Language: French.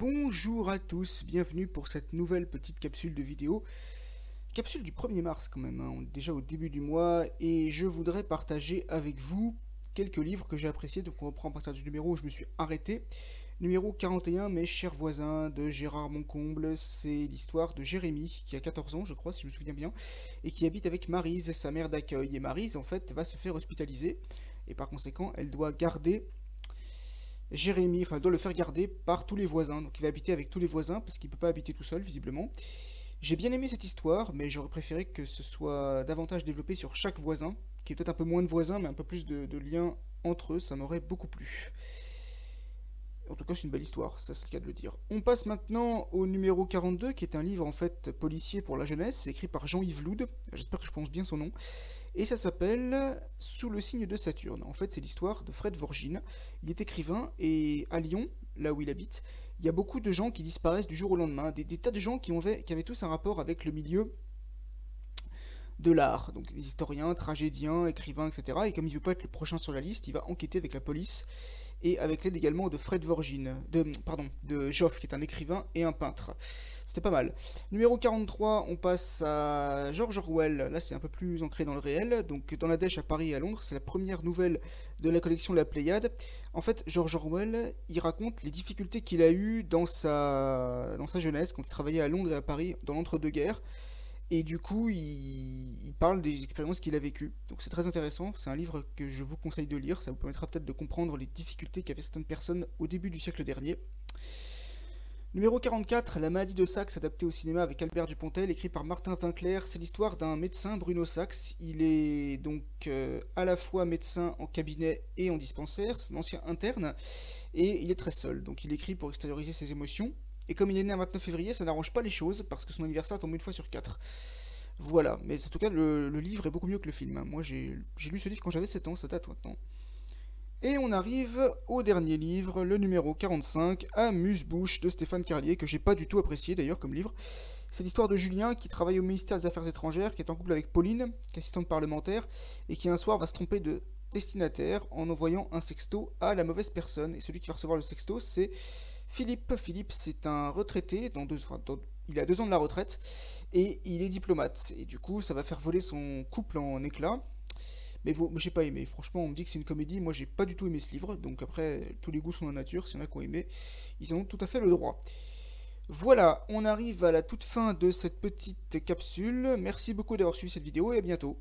Bonjour à tous, bienvenue pour cette nouvelle petite capsule de vidéo. Capsule du 1er mars quand même, hein, déjà au début du mois, et je voudrais partager avec vous quelques livres que j'ai appréciés. Donc on reprend à partir du numéro où je me suis arrêté. Numéro 41, Mes chers voisins, de Gérard Moncomble. C'est l'histoire de Jérémy, qui a 14 ans, je crois, si je me souviens bien, et qui habite avec Maryse, sa mère d'accueil. Et Maryse, en fait, va se faire hospitaliser, et par conséquent, elle doit garder Jérémy, enfin, elle doit le faire garder par tous les voisins. Donc il va habiter avec tous les voisins, parce qu'il ne peut pas habiter tout seul, visiblement. J'ai bien aimé cette histoire, mais j'aurais préféré que ce soit davantage développé sur chaque voisin, qui est peut-être un peu moins de voisins, mais un peu plus de liens entre eux, ça m'aurait beaucoup plu. En tout cas, c'est une belle histoire, ça c'est le cas de le dire. On passe maintenant au numéro 42, qui est un livre en fait policier pour la jeunesse. C'est écrit par Jean-Yves Loude, j'espère que je prononce bien son nom. Et ça s'appelle « Sous le signe de Saturne ». En fait, c'est l'histoire de Fred Vorgine. Il est écrivain, et à Lyon, là où il habite, il y a beaucoup de gens qui disparaissent du jour au lendemain. Des tas de gens qui avaient tous un rapport avec le milieu de l'art. Donc des historiens, tragédiens, écrivains, etc. Et comme il ne veut pas être le prochain sur la liste, il va enquêter avec la police. Et avec l'aide également de Fred Vorgine, de Geoff, qui est un écrivain et un peintre. C'était pas mal. Numéro 43, on passe à George Orwell. Là, c'est un peu plus ancré dans le réel. Donc, dans la Dèche, à Paris et à Londres, c'est la première nouvelle de la collection La Pléiade. En fait, George Orwell, il raconte les difficultés qu'il a eues dans sa jeunesse, quand il travaillait à Londres et à Paris, dans l'entre-deux-guerres. Et du coup, il parle des expériences qu'il a vécues. Donc c'est très intéressant, c'est un livre que je vous conseille de lire, ça vous permettra peut-être de comprendre les difficultés qu'avaient certaines personnes au début du siècle dernier. Numéro 44, La maladie de Sachs, adaptée au cinéma avec Albert Dupontel, écrit par Martin Winkler. C'est l'histoire d'un médecin, Bruno Sachs. Il est donc à la fois médecin en cabinet et en dispensaire, c'est un ancien interne, et il est très seul. Donc il écrit pour extérioriser ses émotions. Et comme il est né le 29 février, ça n'arrange pas les choses, parce que son anniversaire tombe une fois sur 4. Voilà, mais en tout cas, le livre est beaucoup mieux que le film. Moi, j'ai lu ce livre quand j'avais 7 ans, ça date maintenant. Et on arrive au dernier livre, le numéro 45, Amuse-bouche, de Stéphane Carlier, que j'ai pas du tout apprécié d'ailleurs comme livre. C'est l'histoire de Julien, qui travaille au ministère des Affaires étrangères, qui est en couple avec Pauline, qui est assistante parlementaire, et qui un soir va se tromper de destinataire en envoyant un sexto à la mauvaise personne. Et celui qui va recevoir le sexto, c'est Philippe. Philippe, c'est un retraité, il a 2 ans de la retraite, et il est diplomate. Et du coup, ça va faire voler son couple en éclats. Mais j'ai pas aimé. Franchement, on me dit que c'est une comédie. Moi, j'ai pas du tout aimé ce livre. Donc après, tous les goûts sont dans la nature. S'il y en a qui ont aimé, ils en ont tout à fait le droit. Voilà, on arrive à la toute fin de cette petite capsule. Merci beaucoup d'avoir suivi cette vidéo, et à bientôt.